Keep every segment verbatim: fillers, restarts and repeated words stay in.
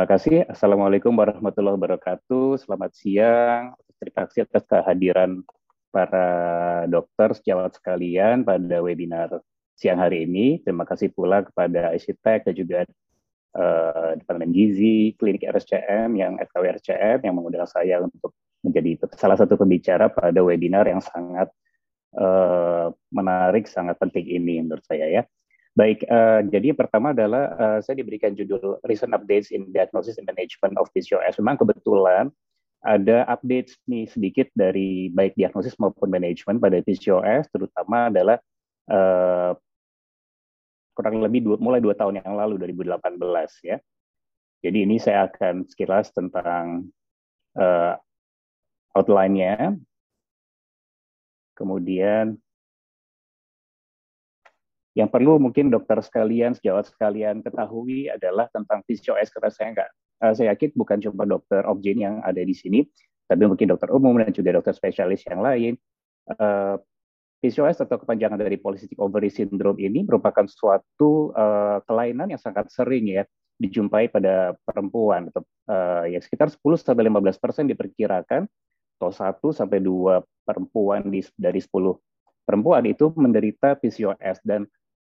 Terima kasih. Assalamualaikum warahmatullahi wabarakatuh. Selamat siang. Terima kasih atas kehadiran para dokter sejawat sekalian pada webinar siang hari ini. Terima kasih pula kepada I C P E C dan juga uh, Departemen Gizi, Klinik R S C M, yang F K R S C M yang mengundang saya untuk menjadi salah satu pembicara pada webinar yang sangat uh, menarik, sangat penting ini menurut saya ya. Baik, uh, jadi pertama adalah uh, saya diberikan judul Recent Updates in Diagnosis and Management of P C O S. Memang kebetulan ada updates nih sedikit dari baik diagnosis maupun manajemen pada P C O S, terutama adalah uh, kurang lebih dua, mulai dua tahun yang lalu, dua ribu delapan belas ya. Jadi ini saya akan sekilas tentang uh, outline-nya. Kemudian yang perlu mungkin dokter sekalian, sejawat sekalian ketahui adalah tentang P C O S, karena saya nggak, uh, saya yakin bukan cuma dokter obgyn yang ada di sini, tapi mungkin dokter umum dan juga dokter spesialis yang lain. Uh, P C O S atau kepanjangan dari Polycystic Ovary Syndrome ini merupakan suatu uh, kelainan yang sangat sering ya dijumpai pada perempuan. Atau, uh, ya sekitar sepuluh sampai lima belas persen diperkirakan, atau satu sampai dua perempuan di, dari sepuluh perempuan itu menderita P C O S. Dan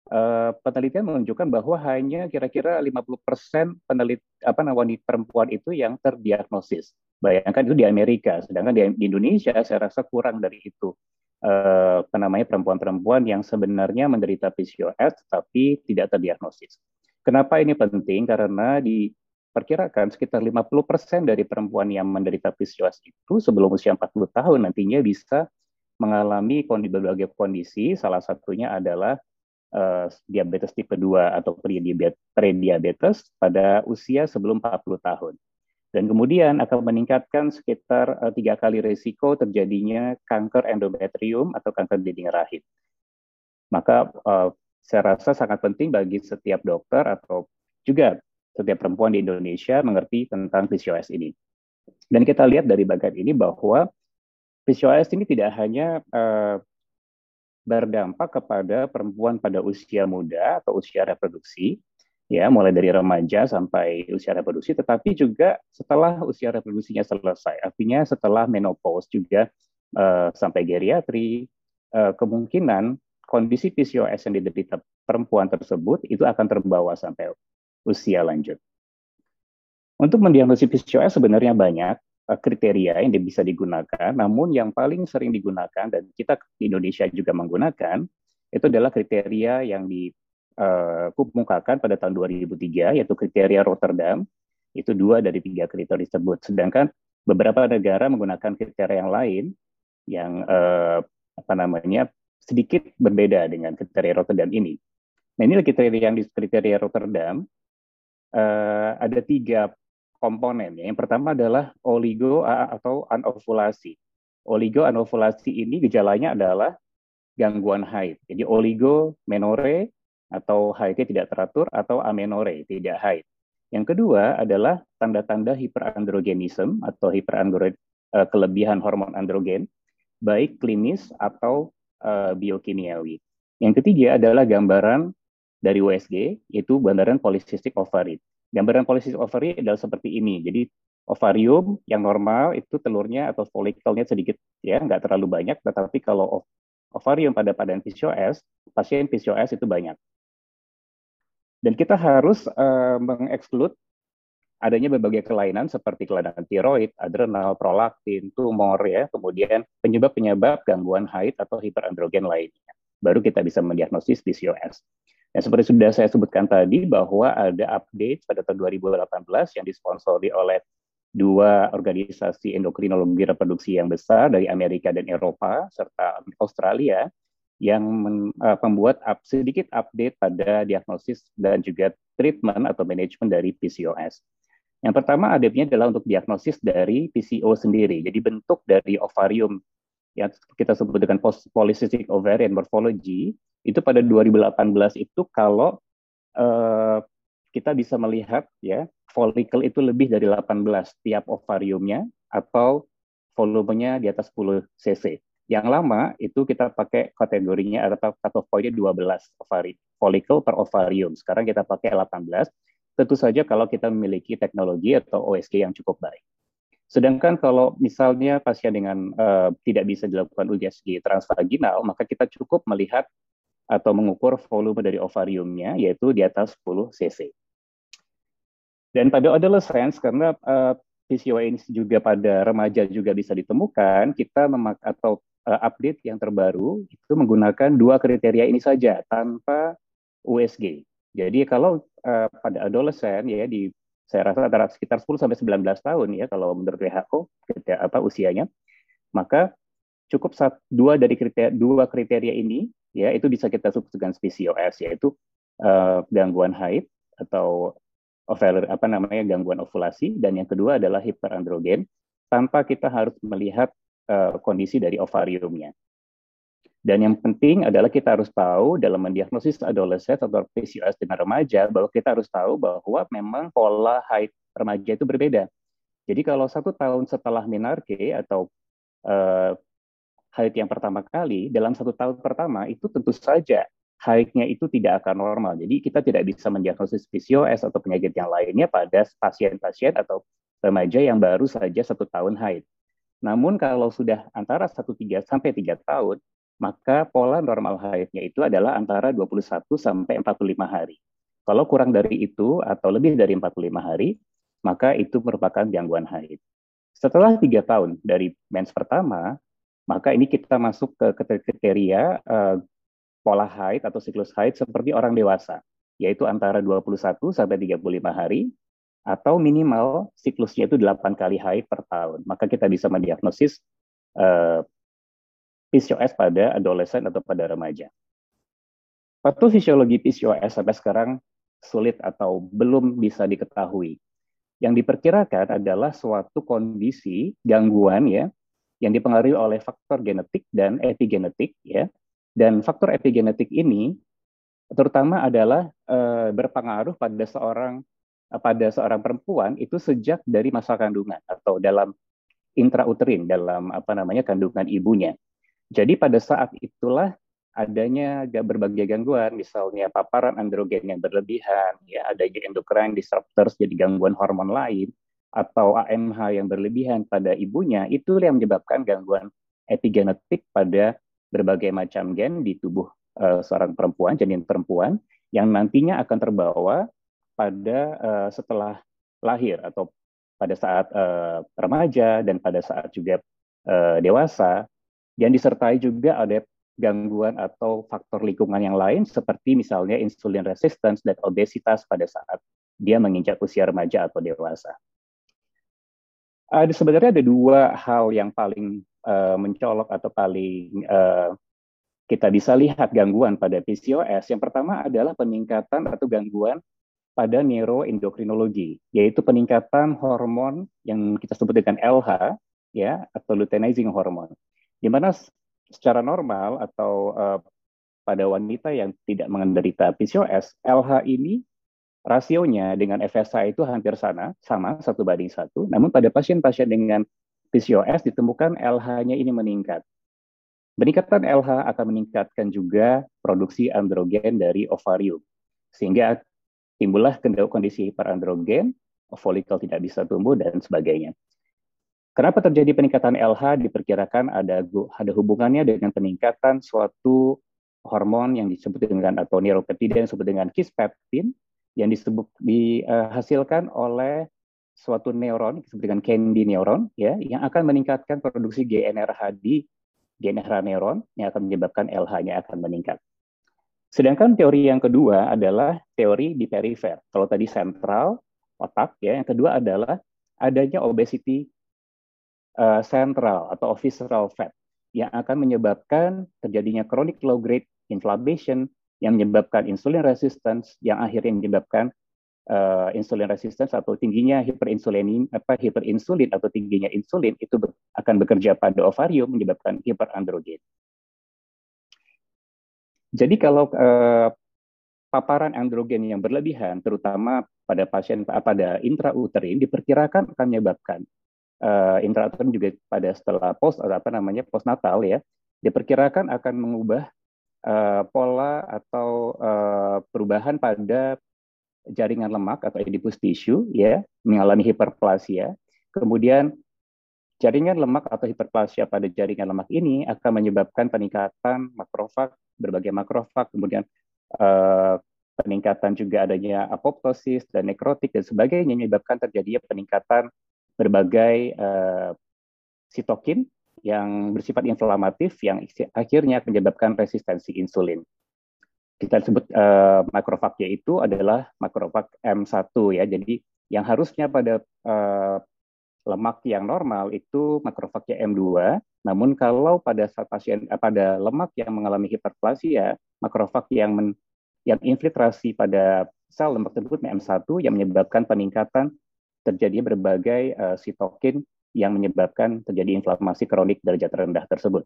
Uh, penelitian menunjukkan bahwa hanya kira-kira lima puluh persen penelit apa wanita perempuan itu yang terdiagnosis. Bayangkan itu di Amerika, sedangkan di, di Indonesia saya rasa kurang dari itu. Uh, apa namanya perempuan-perempuan yang sebenarnya menderita P C O S tapi tidak terdiagnosis. Kenapa ini penting? Karena diperkirakan sekitar lima puluh persen dari perempuan yang menderita P C O S itu sebelum usia empat puluh tahun nantinya bisa mengalami kondisi, berbagai kondisi, salah satunya adalah Uh, diabetes tipe dua atau prediabetes pada usia sebelum empat puluh tahun. Dan kemudian akan meningkatkan sekitar tiga uh, kali risiko terjadinya kanker endometrium atau kanker dinding rahim. Maka uh, saya rasa sangat penting bagi setiap dokter atau juga setiap perempuan di Indonesia mengerti tentang P C O S ini. Dan kita lihat dari bagian ini bahwa P C O S ini tidak hanya uh, berdampak kepada perempuan pada usia muda atau usia reproduksi, ya mulai dari remaja sampai usia reproduksi, tetapi juga setelah usia reproduksinya selesai, artinya setelah menopause juga uh, sampai geriatri, uh, kemungkinan kondisi P C O S yang diderita perempuan tersebut itu akan terbawa sampai usia lanjut. Untuk mendiagnosis P C O S sebenarnya banyak kriteria yang bisa digunakan, namun yang paling sering digunakan dan kita di Indonesia juga menggunakan itu adalah kriteria yang dikemukakan uh, pada tahun dua ribu tiga, yaitu kriteria Rotterdam. Itu dua dari tiga kriteria tersebut, sedangkan beberapa negara menggunakan kriteria yang lain yang uh, apa namanya sedikit berbeda dengan kriteria Rotterdam ini. Nah, ini kriteria yang di kriteria Rotterdam uh, ada tiga komponen. Yang pertama adalah oligo atau anovulasi. Oligo anovulasi ini gejalanya adalah gangguan haid. Jadi oligo menore atau haidnya tidak teratur atau amenore tidak haid. Yang kedua adalah tanda-tanda hiperandrogenisme atau hiperandrogen, kelebihan hormon androgen, baik klinis atau uh, biokimiawi. Yang ketiga adalah gambaran dari W S G, yaitu gambaran polycystic ovary. Gambaran polycystic ovary adalah seperti ini. Jadi ovarium yang normal itu telurnya atau folikelnya sedikit, ya nggak terlalu banyak. Tetapi kalau ovarium pada pasien P C O S, pasien P C O S itu banyak. Dan kita harus uh, mengeksklud adanya berbagai kelainan seperti kelainan tiroid, adrenal, prolaktin, tumor, ya. Kemudian penyebab-penyebab gangguan haid atau hiperandrogen lainnya. Baru kita bisa mendiagnosis P C O S. Ya, seperti sudah saya sebutkan tadi bahwa ada update pada tahun dua ribu delapan belas yang disponsori oleh dua organisasi endokrinologi reproduksi yang besar dari Amerika dan Eropa serta Australia yang men, uh, membuat up, sedikit update pada diagnosis dan juga treatment atau manajemen dari P C O S. Yang pertama adanya adalah untuk diagnosis dari P C O sendiri. Jadi bentuk dari ovarium yang kita sebut dengan polycystic ovarian morphology itu pada dua ribu delapan belas itu kalau uh, kita bisa melihat ya folikel itu lebih dari delapan belas tiap ovariumnya atau volumenya di atas sepuluh cc. Yang lama itu kita pakai kategorinya atau cut off point-nya dua belas ovari, folikel per ovarium. Sekarang kita pakai delapan belas Tentu saja kalau kita memiliki teknologi atau O S G yang cukup baik. Sedangkan kalau misalnya pasien dengan uh, tidak bisa dilakukan U S G transvaginal, maka kita cukup melihat atau mengukur volume dari ovariumnya, yaitu di atas sepuluh cc. Dan pada adolescens, karena uh, P C O S juga pada remaja juga bisa ditemukan, kita memak atau uh, update yang terbaru itu menggunakan dua kriteria ini saja tanpa U S G. Jadi kalau uh, pada adolesen ya di saya rasa antara sekitar sepuluh sampai sembilan belas tahun ya kalau menurut W H O kriteria apa usianya, maka cukup satu, dua dari kriteria dua kriteria ini ya itu bisa kita sebut dengan P C O S, yaitu uh, gangguan haid atau ovular apa namanya gangguan ovulasi, dan yang kedua adalah hiperandrogen tanpa kita harus melihat uh, kondisi dari ovariumnya. Dan yang penting adalah kita harus tahu dalam mendiagnosis adolescent atau P C O S dengan remaja, bahwa kita harus tahu bahwa memang pola haid remaja itu berbeda. Jadi kalau satu tahun setelah menarche atau uh, haid yang pertama kali, dalam satu tahun pertama itu tentu saja haidnya itu tidak akan normal. Jadi kita tidak bisa mendiagnosis P C O S atau penyakit yang lainnya pada pasien-pasien atau remaja yang baru saja satu tahun haid. Namun kalau sudah antara satu sampai tiga tahun, maka pola normal haidnya itu adalah antara dua puluh satu sampai empat puluh lima hari. Kalau kurang dari itu atau lebih dari empat puluh lima hari, maka itu merupakan gangguan haid. Setelah tiga tahun dari mens pertama, maka ini kita masuk ke kriteria uh, pola haid atau siklus haid seperti orang dewasa, yaitu antara dua puluh satu sampai tiga puluh lima hari, atau minimal siklusnya itu delapan kali haid per tahun. Maka kita bisa mendiagnosis uh, P C O S pada adolesen atau pada remaja. Patofisiologi P C O S sampai sekarang sulit atau belum bisa diketahui. Yang diperkirakan adalah suatu kondisi gangguan ya yang dipengaruhi oleh faktor genetik dan epigenetik ya. Dan faktor epigenetik ini terutama adalah e, berpengaruh pada seorang pada seorang perempuan itu sejak dari masa kandungan atau dalam intrauterin dalam apa namanya kandungan ibunya. Jadi pada saat itulah adanya berbagai gangguan, misalnya paparan androgen yang berlebihan, ya adanya endocrine disruptors jadi gangguan hormon lain, atau A M H yang berlebihan pada ibunya, itu yang menyebabkan gangguan epigenetik pada berbagai macam gen di tubuh uh, seorang perempuan, janin perempuan, yang nantinya akan terbawa pada uh, setelah lahir, atau pada saat uh, remaja, dan pada saat juga uh, dewasa, dan disertai juga ada gangguan atau faktor lingkungan yang lain seperti misalnya insulin resistance dan obesitas pada saat dia menginjak usia remaja atau dewasa. Ada uh, sebenarnya ada dua hal yang paling uh, mencolok atau paling uh, kita bisa lihat gangguan pada P C O S. Yang pertama adalah peningkatan atau gangguan pada neuroendokrinologi, yaitu peningkatan hormon yang kita sebut dengan L H ya atau luteinizing hormone. Di mana secara normal atau uh, pada wanita yang tidak menderita P C O S, L H ini rasionya dengan F S H itu hampir sana, sama satu banding satu. Namun pada pasien-pasien dengan P C O S ditemukan L H-nya ini meningkat. Peningkatan L H akan meningkatkan juga produksi androgen dari ovarium, sehingga timbullah kondisi hiperandrogen, folikel tidak bisa tumbuh dan sebagainya. Kenapa terjadi peningkatan L H? Diperkirakan ada ada hubungannya dengan peningkatan suatu hormon yang disebut dengan atau neuropeptida yang disebut dengan kisspeptin yang disebut dihasilkan oleh suatu neuron disebut dengan candy neuron ya yang akan meningkatkan produksi G N R H di G N R H neuron yang akan menyebabkan L H-nya akan meningkat. Sedangkan teori yang kedua adalah teori di perifer. Kalau tadi sentral otak ya, yang kedua adalah adanya obesity sentral atau visceral fat yang akan menyebabkan terjadinya chronic low grade inflammation yang menyebabkan insulin resistance yang akhirnya menyebabkan uh, insulin resistance atau tingginya hiperinsulin apa hiperinsulin atau tingginya insulin itu be akan bekerja pada ovarium menyebabkan hiperandrogen. Jadi kalau uh, paparan androgen yang berlebihan terutama pada pasien pada intrauterin diperkirakan akan menyebabkan Uh, intrauterin juga pada setelah post atau apa namanya postnatal ya diperkirakan akan mengubah uh, pola atau uh, perubahan pada jaringan lemak atau adipose tissue ya, mengalami hiperplasia. Kemudian jaringan lemak atau hiperplasia pada jaringan lemak ini akan menyebabkan peningkatan makrofag, berbagai makrofag, kemudian eh, peningkatan juga adanya apoptosis dan nekrotik dan sebagainya, menyebabkan terjadinya peningkatan berbagai eh, sitokin yang bersifat inflamatif yang akhirnya menyebabkan resistensi insulin. Kita sebut eh, makrofag yaitu adalah makrofag M satu ya. Jadi yang harusnya pada eh, lemak yang normal itu makrofagnya M dua, namun kalau pada pasien pada lemak yang mengalami hiperplasia, makrofag yang men, yang infiltrasi pada sel lemak tersebut M satu yang menyebabkan peningkatan terjadinya berbagai uh, sitokin yang menyebabkan terjadi inflamasi kronik derajat rendah tersebut.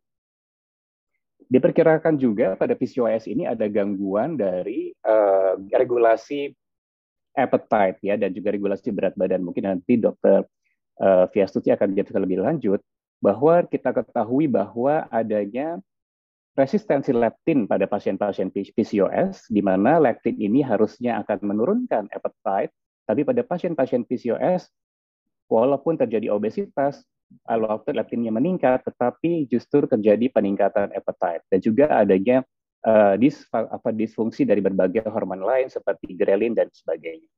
Diperkirakan juga pada P C O S ini ada gangguan dari uh, regulasi appetite ya, dan juga regulasi berat badan. Mungkin nanti dokter Uh, via studi akan dijelaskan lebih lanjut, bahwa kita ketahui bahwa adanya resistensi leptin pada pasien-pasien P C O S, di mana leptin ini harusnya akan menurunkan appetite, tapi pada pasien-pasien P C O S, walaupun terjadi obesitas, aloktur leptinnya meningkat, tetapi justru terjadi peningkatan appetite. Dan juga adanya uh, dis, apa, disfungsi dari berbagai hormon lain, seperti grelin dan sebagainya.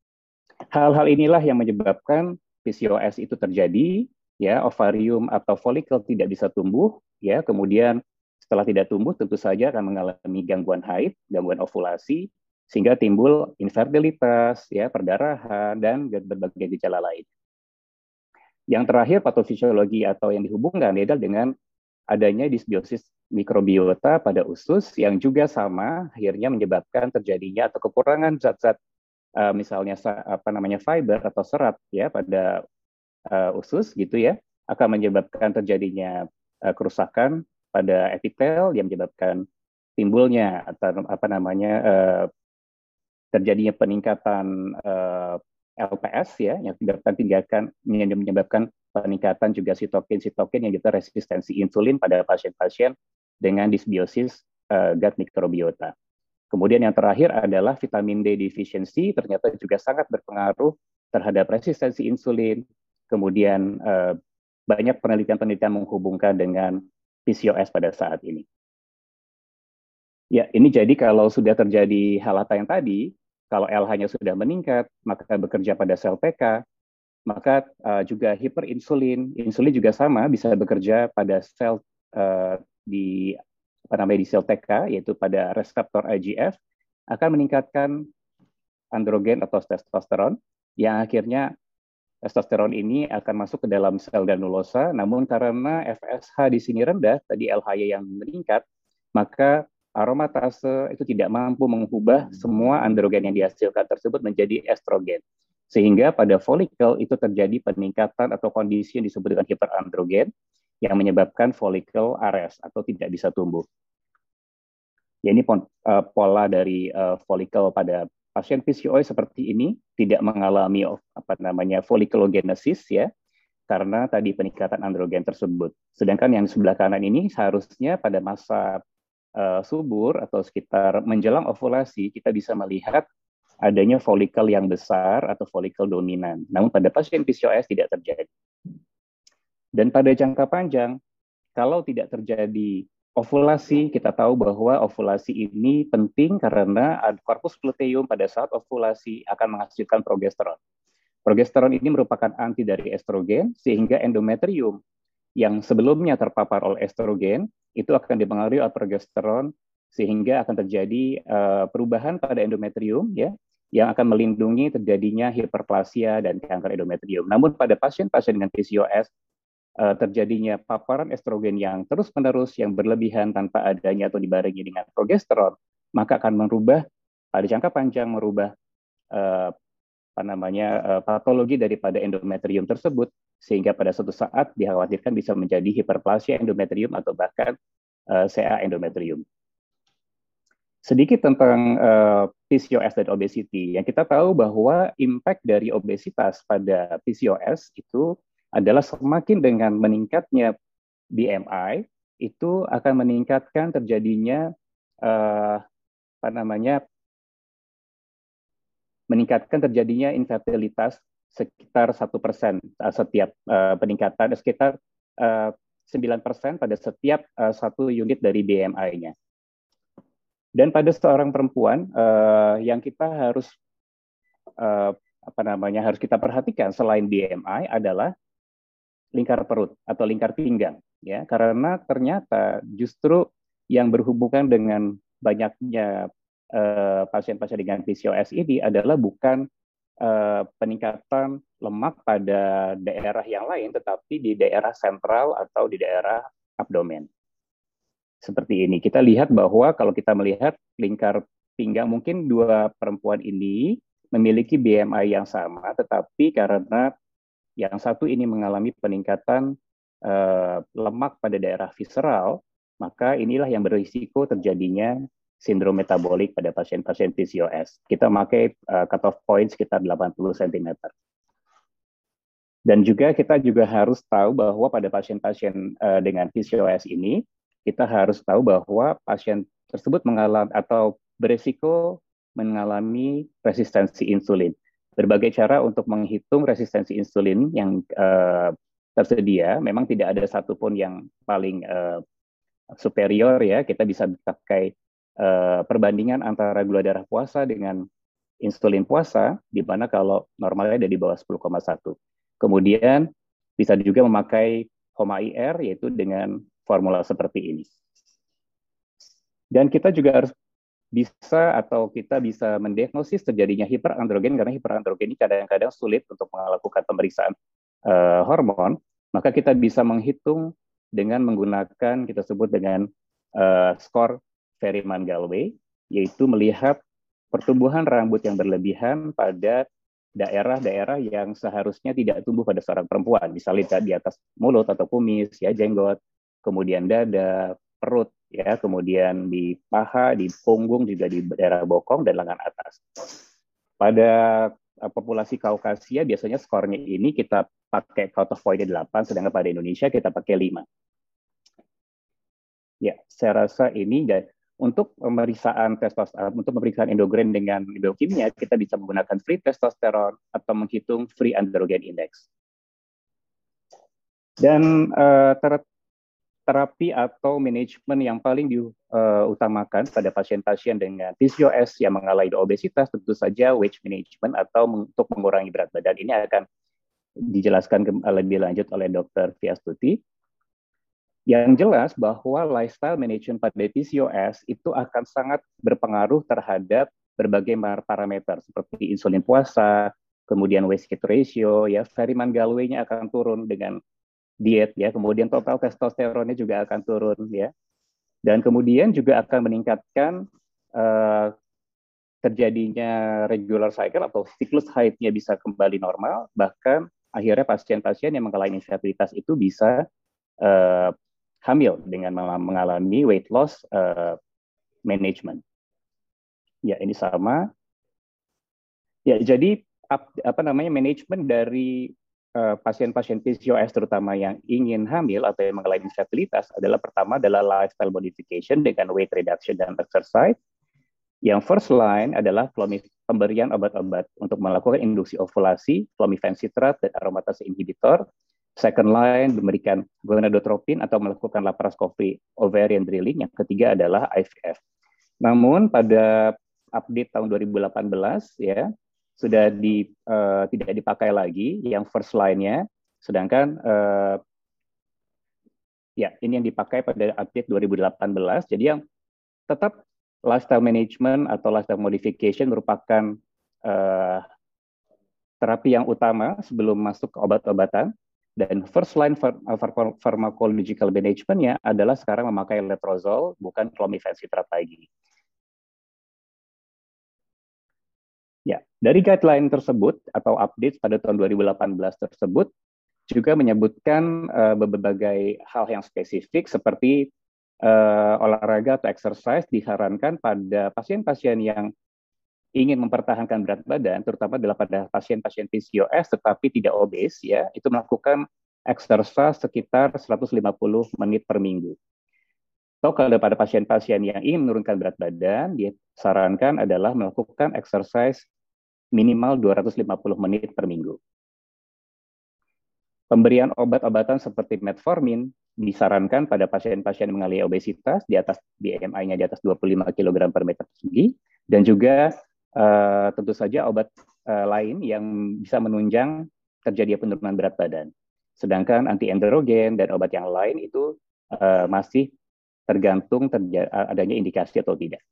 Hal-hal inilah yang menyebabkan P C O S itu terjadi, ya, ovarium atau folikel tidak bisa tumbuh, ya, kemudian setelah tidak tumbuh tentu saja akan mengalami gangguan haid, gangguan ovulasi, sehingga timbul infertilitas, ya, perdarahan, dan berbagai gejala lain. Yang terakhir, patofisiologi atau yang dihubungkan adalah dengan adanya disbiosis mikrobiota pada usus yang juga sama akhirnya menyebabkan terjadinya atau kekurangan zat-zat Uh, misalnya apa namanya fiber atau serat ya pada uh, usus gitu ya, akan menyebabkan terjadinya uh, kerusakan pada epitel yang menyebabkan timbulnya atau apa namanya uh, terjadinya peningkatan uh, L P S ya, yang menyebabkan tingkatan yang menyebabkan peningkatan juga sitokin-sitokin yang juga resistensi insulin pada pasien-pasien dengan disbiosis uh, gut mikrobiota. Kemudian yang terakhir adalah vitamin D deficiency, ternyata juga sangat berpengaruh terhadap resistensi insulin. Kemudian eh, banyak penelitian-penelitian menghubungkan dengan P C O S pada saat ini. Ya, ini jadi kalau sudah terjadi hal-hal yang tadi, kalau L H-nya sudah meningkat, maka bekerja pada sel T K, maka eh, juga hiperinsulin. Insulin juga sama, bisa bekerja pada sel eh, di pada namanya di sel T K, yaitu pada reseptor I G F, akan meningkatkan androgen atau testosteron, yang akhirnya testosteron ini akan masuk ke dalam sel granulosa, namun karena F S H di sini rendah, tadi L H Y yang meningkat, maka aromatase itu tidak mampu mengubah semua androgen yang dihasilkan tersebut menjadi estrogen. Sehingga pada folikel itu terjadi peningkatan atau kondisi yang disebut dengan hiperandrogen, yang menyebabkan folikel ares atau tidak bisa tumbuh. Ya, ini pola dari folikel pada pasien P C O S seperti ini, tidak mengalami apa namanya folikelogenesis ya, karena tadi peningkatan androgen tersebut. Sedangkan yang sebelah kanan ini seharusnya pada masa uh, subur atau sekitar menjelang ovulasi kita bisa melihat adanya folikel yang besar atau folikel dominan. Namun pada pasien P C O S tidak terjadi. Dan pada jangka panjang, kalau tidak terjadi ovulasi, kita tahu bahwa ovulasi ini penting karena korpus luteum pada saat ovulasi akan menghasilkan progesteron. Progesteron ini merupakan anti dari estrogen, sehingga endometrium yang sebelumnya terpapar oleh estrogen, itu akan dipengaruhi oleh progesteron, sehingga akan terjadi uh, perubahan pada endometrium, ya, yang akan melindungi terjadinya hiperplasia dan kanker endometrium. Namun pada pasien-pasien dengan P C O S, terjadinya paparan estrogen yang terus-menerus, yang berlebihan tanpa adanya atau dibarengi dengan progesteron, maka akan merubah pada jangka panjang merubah eh, apa namanya eh, patologi daripada endometrium tersebut, sehingga pada suatu saat dikhawatirkan bisa menjadi hiperplasia endometrium atau bahkan eh, C A endometrium. Sedikit tentang eh, P C O S dan obesity, yang kita tahu bahwa impact dari obesitas pada P C O S itu adalah semakin dengan meningkatnya B M I itu akan meningkatkan terjadinya eh, apa namanya meningkatkan terjadinya infertilitas sekitar satu persen setiap uh, peningkatan, sekitar uh, sembilan persen pada setiap uh, satu unit dari B M I-nya. Dan pada seorang perempuan uh, yang kita harus uh, apa namanya harus kita perhatikan selain B M I adalah lingkar perut atau lingkar pinggang, ya, karena ternyata justru yang berhubungan dengan banyaknya uh, pasien-pasien dengan P C O S ini adalah bukan Uh, peningkatan lemak pada daerah yang lain, tetapi di daerah sentral atau di daerah abdomen. Seperti ini, kita lihat bahwa kalau kita melihat lingkar pinggang, mungkin dua perempuan ini memiliki B M I yang sama, tetapi karena yang satu ini mengalami peningkatan uh, lemak pada daerah visceral, maka inilah yang berisiko terjadinya sindrom metabolik pada pasien-pasien P C O S. Kita pakai uh, cut-off point sekitar delapan puluh sentimeter. Dan juga kita juga harus tahu bahwa pada pasien-pasien uh, dengan P C O S ini, kita harus tahu bahwa pasien tersebut mengalami atau beresiko mengalami resistensi insulin. Berbagai cara untuk menghitung resistensi insulin yang uh, tersedia, memang tidak ada satupun yang paling uh, superior, ya. Kita bisa pakai Uh, perbandingan antara gula darah puasa dengan insulin puasa, di mana kalau normalnya ada di bawah sepuluh koma satu. Kemudian bisa juga memakai HOMA-I R, yaitu dengan formula seperti ini. Dan kita juga harus bisa atau kita bisa mendiagnosis terjadinya hiperandrogen, karena hiperandrogen ini kadang-kadang sulit untuk melakukan pemeriksaan uh, hormon, maka kita bisa menghitung dengan menggunakan, kita sebut dengan uh, skor Ferriman-Gallwey, yaitu melihat pertumbuhan rambut yang berlebihan pada daerah-daerah yang seharusnya tidak tumbuh pada seorang perempuan, misalnya di atas mulut atau kumis, ya, jenggot, kemudian dada, perut, ya, kemudian di paha, di punggung, juga di daerah bokong dan lengan atas. Pada populasi Kaukasia biasanya skornya ini kita pakai cut-off point delapan, sedangkan pada Indonesia kita pakai lima. Ya, saya rasa ini dan untuk pemeriksaan testosteron, untuk pemeriksaan endokrin dengan biokimia, kita bisa menggunakan free testosteron atau menghitung free androgen index. Dan uh, ter terapi atau manajemen yang paling diutamakan uh, pada pasien-pasien dengan P C O S yang mengalami obesitas, tentu saja weight management atau untuk mengurangi berat badan. Ini akan dijelaskan lebih lanjut oleh Dokter Fiastuti. Yang jelas bahwa lifestyle management pada P C O S itu akan sangat berpengaruh terhadap berbagai parameter seperti insulin puasa, kemudian waist to ratio, ya, Ferriman-Gallwey-nya akan turun dengan diet, ya, kemudian total testosteronnya juga akan turun, ya, dan kemudian juga akan meningkatkan uh, terjadinya regular cycle atau siklus haidnya bisa kembali normal, bahkan akhirnya pasien-pasien yang mengalami infertilitas itu bisa uh, hamil dengan mengalami weight loss uh, management. Ya, ini sama. Ya, jadi ap, apa namanya manajemen dari pasien-pasien uh, P C O S terutama yang ingin hamil atau yang mengalami infertilitas adalah pertama adalah lifestyle modification dengan weight reduction dan exercise. Yang first line adalah pemberian obat-obat untuk melakukan induksi ovulasi, clomiphene citrate dan aromatase inhibitor. Second line, memberikan gonadotropin atau melakukan laparoscopy ovarian drilling. Yang ketiga adalah I V F. Namun pada update tahun dua ribu delapan belas, ya, sudah di, uh, tidak dipakai lagi yang first line-nya. Sedangkan uh, ya ini yang dipakai pada update dua ribu delapan belas. Jadi yang tetap lifestyle management atau lifestyle modification merupakan uh, terapi yang utama sebelum masuk ke obat-obatan. Dan first line pharmacological management-nya adalah sekarang memakai letrozol, bukan clomiphene citrate lagi. Ya, dari guideline tersebut atau update pada tahun dua ribu delapan belas tersebut juga menyebutkan uh, berbagai hal yang spesifik seperti uh, olahraga atau exercise disarankan pada pasien-pasien yang ingin mempertahankan berat badan, terutama adalah pada pasien-pasien P C O S tetapi tidak obes, ya, itu melakukan exercise sekitar seratus lima puluh menit per minggu. Atau kalau pada pasien-pasien yang ingin menurunkan berat badan, disarankan adalah melakukan exercise minimal dua ratus lima puluh menit per minggu. Pemberian obat-obatan seperti metformin disarankan pada pasien-pasien mengalami obesitas di atas B M I-nya di atas dua puluh lima kilogram per meter persegi, dan juga uh, tentu saja obat uh, lain yang bisa menunjang terjadinya penurunan berat badan. Sedangkan antiandrogen dan obat yang lain itu uh, masih tergantung terja- adanya indikasi atau tidak.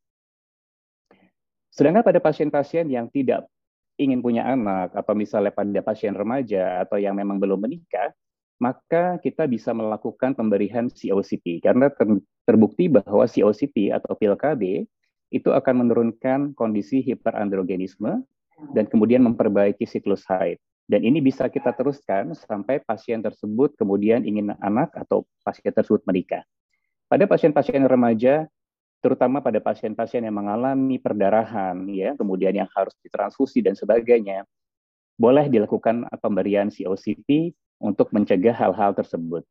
Sedangkan pada pasien-pasien yang tidak ingin punya anak, atau misalnya pada pasien remaja atau yang memang belum menikah, maka kita bisa melakukan pemberian C O C P, karena terbukti bahwa C O C P atau pil K B itu akan menurunkan kondisi hiperandrogenisme dan kemudian memperbaiki siklus haid. Dan ini bisa kita teruskan sampai pasien tersebut kemudian ingin anak atau pasien tersebut menikah. Pada pasien-pasien remaja, terutama pada pasien-pasien yang mengalami perdarahan, ya, kemudian yang harus ditransfusi dan sebagainya, boleh dilakukan pemberian C O C P untuk mencegah hal-hal tersebut.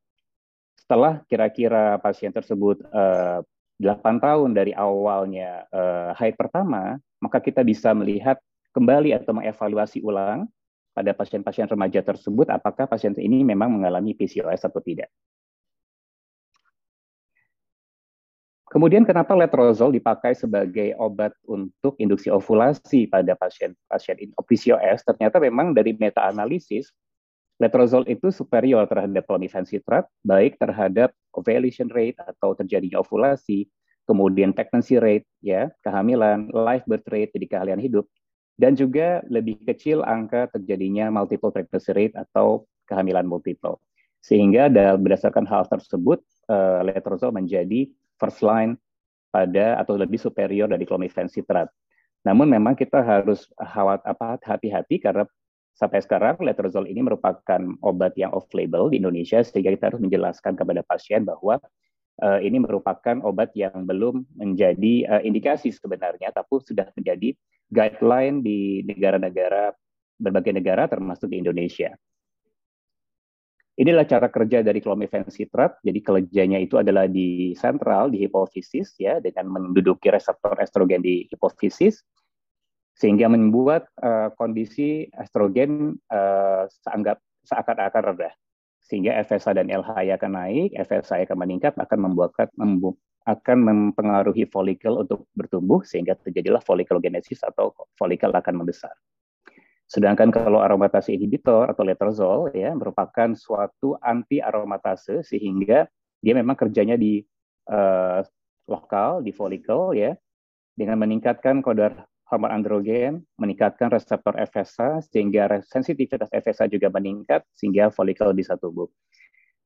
Setelah kira-kira pasien tersebut eh, delapan tahun dari awalnya eh, haid pertama, maka kita bisa melihat kembali atau mengevaluasi ulang pada pasien-pasien remaja tersebut apakah pasien ini memang mengalami P C O S atau tidak. Kemudian kenapa letrozol dipakai sebagai obat untuk induksi ovulasi pada pasien-pasien P C O S? Ternyata memang dari meta-analisis, letrozol itu superior terhadap clomiphene citrate, baik terhadap ovulation rate atau terjadinya ovulasi, kemudian pregnancy rate, ya, kehamilan, live birth rate, jadi kehamilan hidup, dan juga lebih kecil angka terjadinya multiple pregnancy rate atau kehamilan multiple. Sehingga berdasarkan hal tersebut, uh, letrozol menjadi first line pada atau lebih superior dari clomiphene citrate. Namun memang kita harus khawat apa hati-hati karena sampai sekarang letrozol ini merupakan obat yang off-label di Indonesia, sehingga kita harus menjelaskan kepada pasien bahwa uh, ini merupakan obat yang belum menjadi uh, indikasi sebenarnya, tapi sudah menjadi guideline di negara-negara, berbagai negara termasuk di Indonesia. Inilah cara kerja dari clomiphene citrate. Jadi kerjanya itu adalah di sentral, di hipofisis, ya, dengan menduduki reseptor estrogen di hipofisis, sehingga membuat uh, kondisi estrogen uh, seanggap seakan-akan rendah, sehingga F S H dan L H akan naik, F S H akan meningkat, akan membuat membu- akan mempengaruhi folikel untuk bertumbuh, sehingga terjadilah folikelogenesis atau folikel akan membesar. Sedangkan kalau aromatase inhibitor atau letrozol, ya, merupakan suatu anti aromatase, sehingga dia memang kerjanya di uh, lokal, di folikel, ya, dengan meningkatkan kadar hormon androgen, meningkatkan reseptor F S H, sehingga sensitivitas F S H juga meningkat, sehingga folikel bisa tumbuh.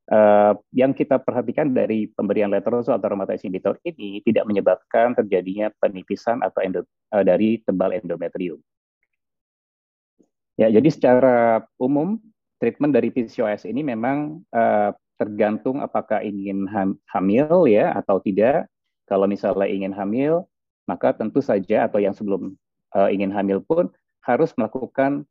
Uh, yang kita perhatikan dari pemberian letrozol atau aromatase inhibitor ini tidak menyebabkan terjadinya penipisan atau endo, uh, dari tebal endometrium. Ya, jadi secara umum, treatment dari P C O S ini memang uh, tergantung apakah ingin ham, hamil, ya, atau tidak. Kalau misalnya ingin hamil, maka tentu saja, atau yang sebelum uh, ingin hamil pun harus melakukan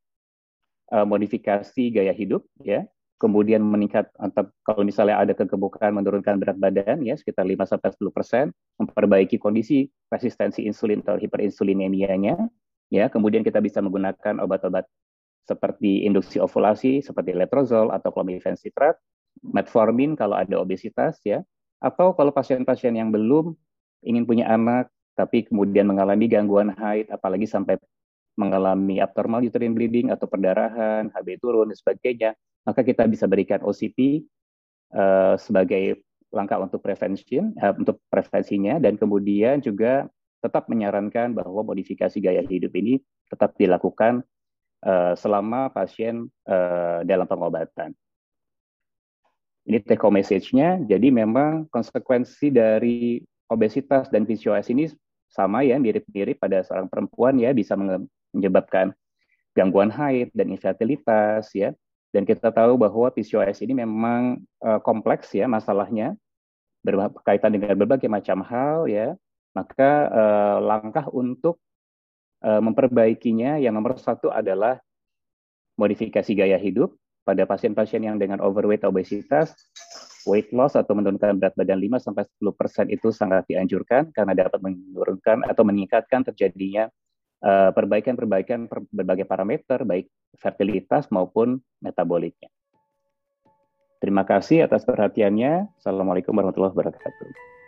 uh, modifikasi gaya hidup, ya. Kemudian meningkat, atau kalau misalnya ada kegemukan, menurunkan berat badan, ya, sekitar lima sampai sepuluh persen, memperbaiki kondisi resistensi insulin atau hiperinsulinemianya, ya. Kemudian kita bisa menggunakan obat-obat seperti induksi ovulasi seperti letrozol atau clomiphene citrate, metformin kalau ada obesitas, ya, atau kalau pasien-pasien yang belum ingin punya anak tapi kemudian mengalami gangguan haid, apalagi sampai mengalami abnormal uterine bleeding atau perdarahan, H B turun, dan sebagainya, maka kita bisa berikan O C P uh, sebagai langkah untuk prevention, uh, untuk prevensinya, dan kemudian juga tetap menyarankan bahwa modifikasi gaya hidup ini tetap dilakukan uh, selama pasien uh, dalam pengobatan. Ini take home message-nya, jadi memang konsekuensi dari obesitas dan P C O S ini sama, ya, mirip-mirip pada seorang perempuan, ya, bisa menyebabkan gangguan haid dan infertilitas, ya. Dan kita tahu bahwa P C O S ini memang uh, kompleks, ya, masalahnya berkaitan dengan berbagai macam hal, ya. Maka uh, langkah untuk uh, memperbaikinya yang nomor satu adalah modifikasi gaya hidup pada pasien-pasien yang dengan overweight obesitas. Weight loss atau menurunkan berat badan lima sampai sepuluh persen itu sangat dianjurkan karena dapat menurunkan atau meningkatkan terjadinya perbaikan-perbaikan per berbagai parameter, baik fertilitas maupun metaboliknya. Terima kasih atas perhatiannya. Assalamualaikum warahmatullahi wabarakatuh.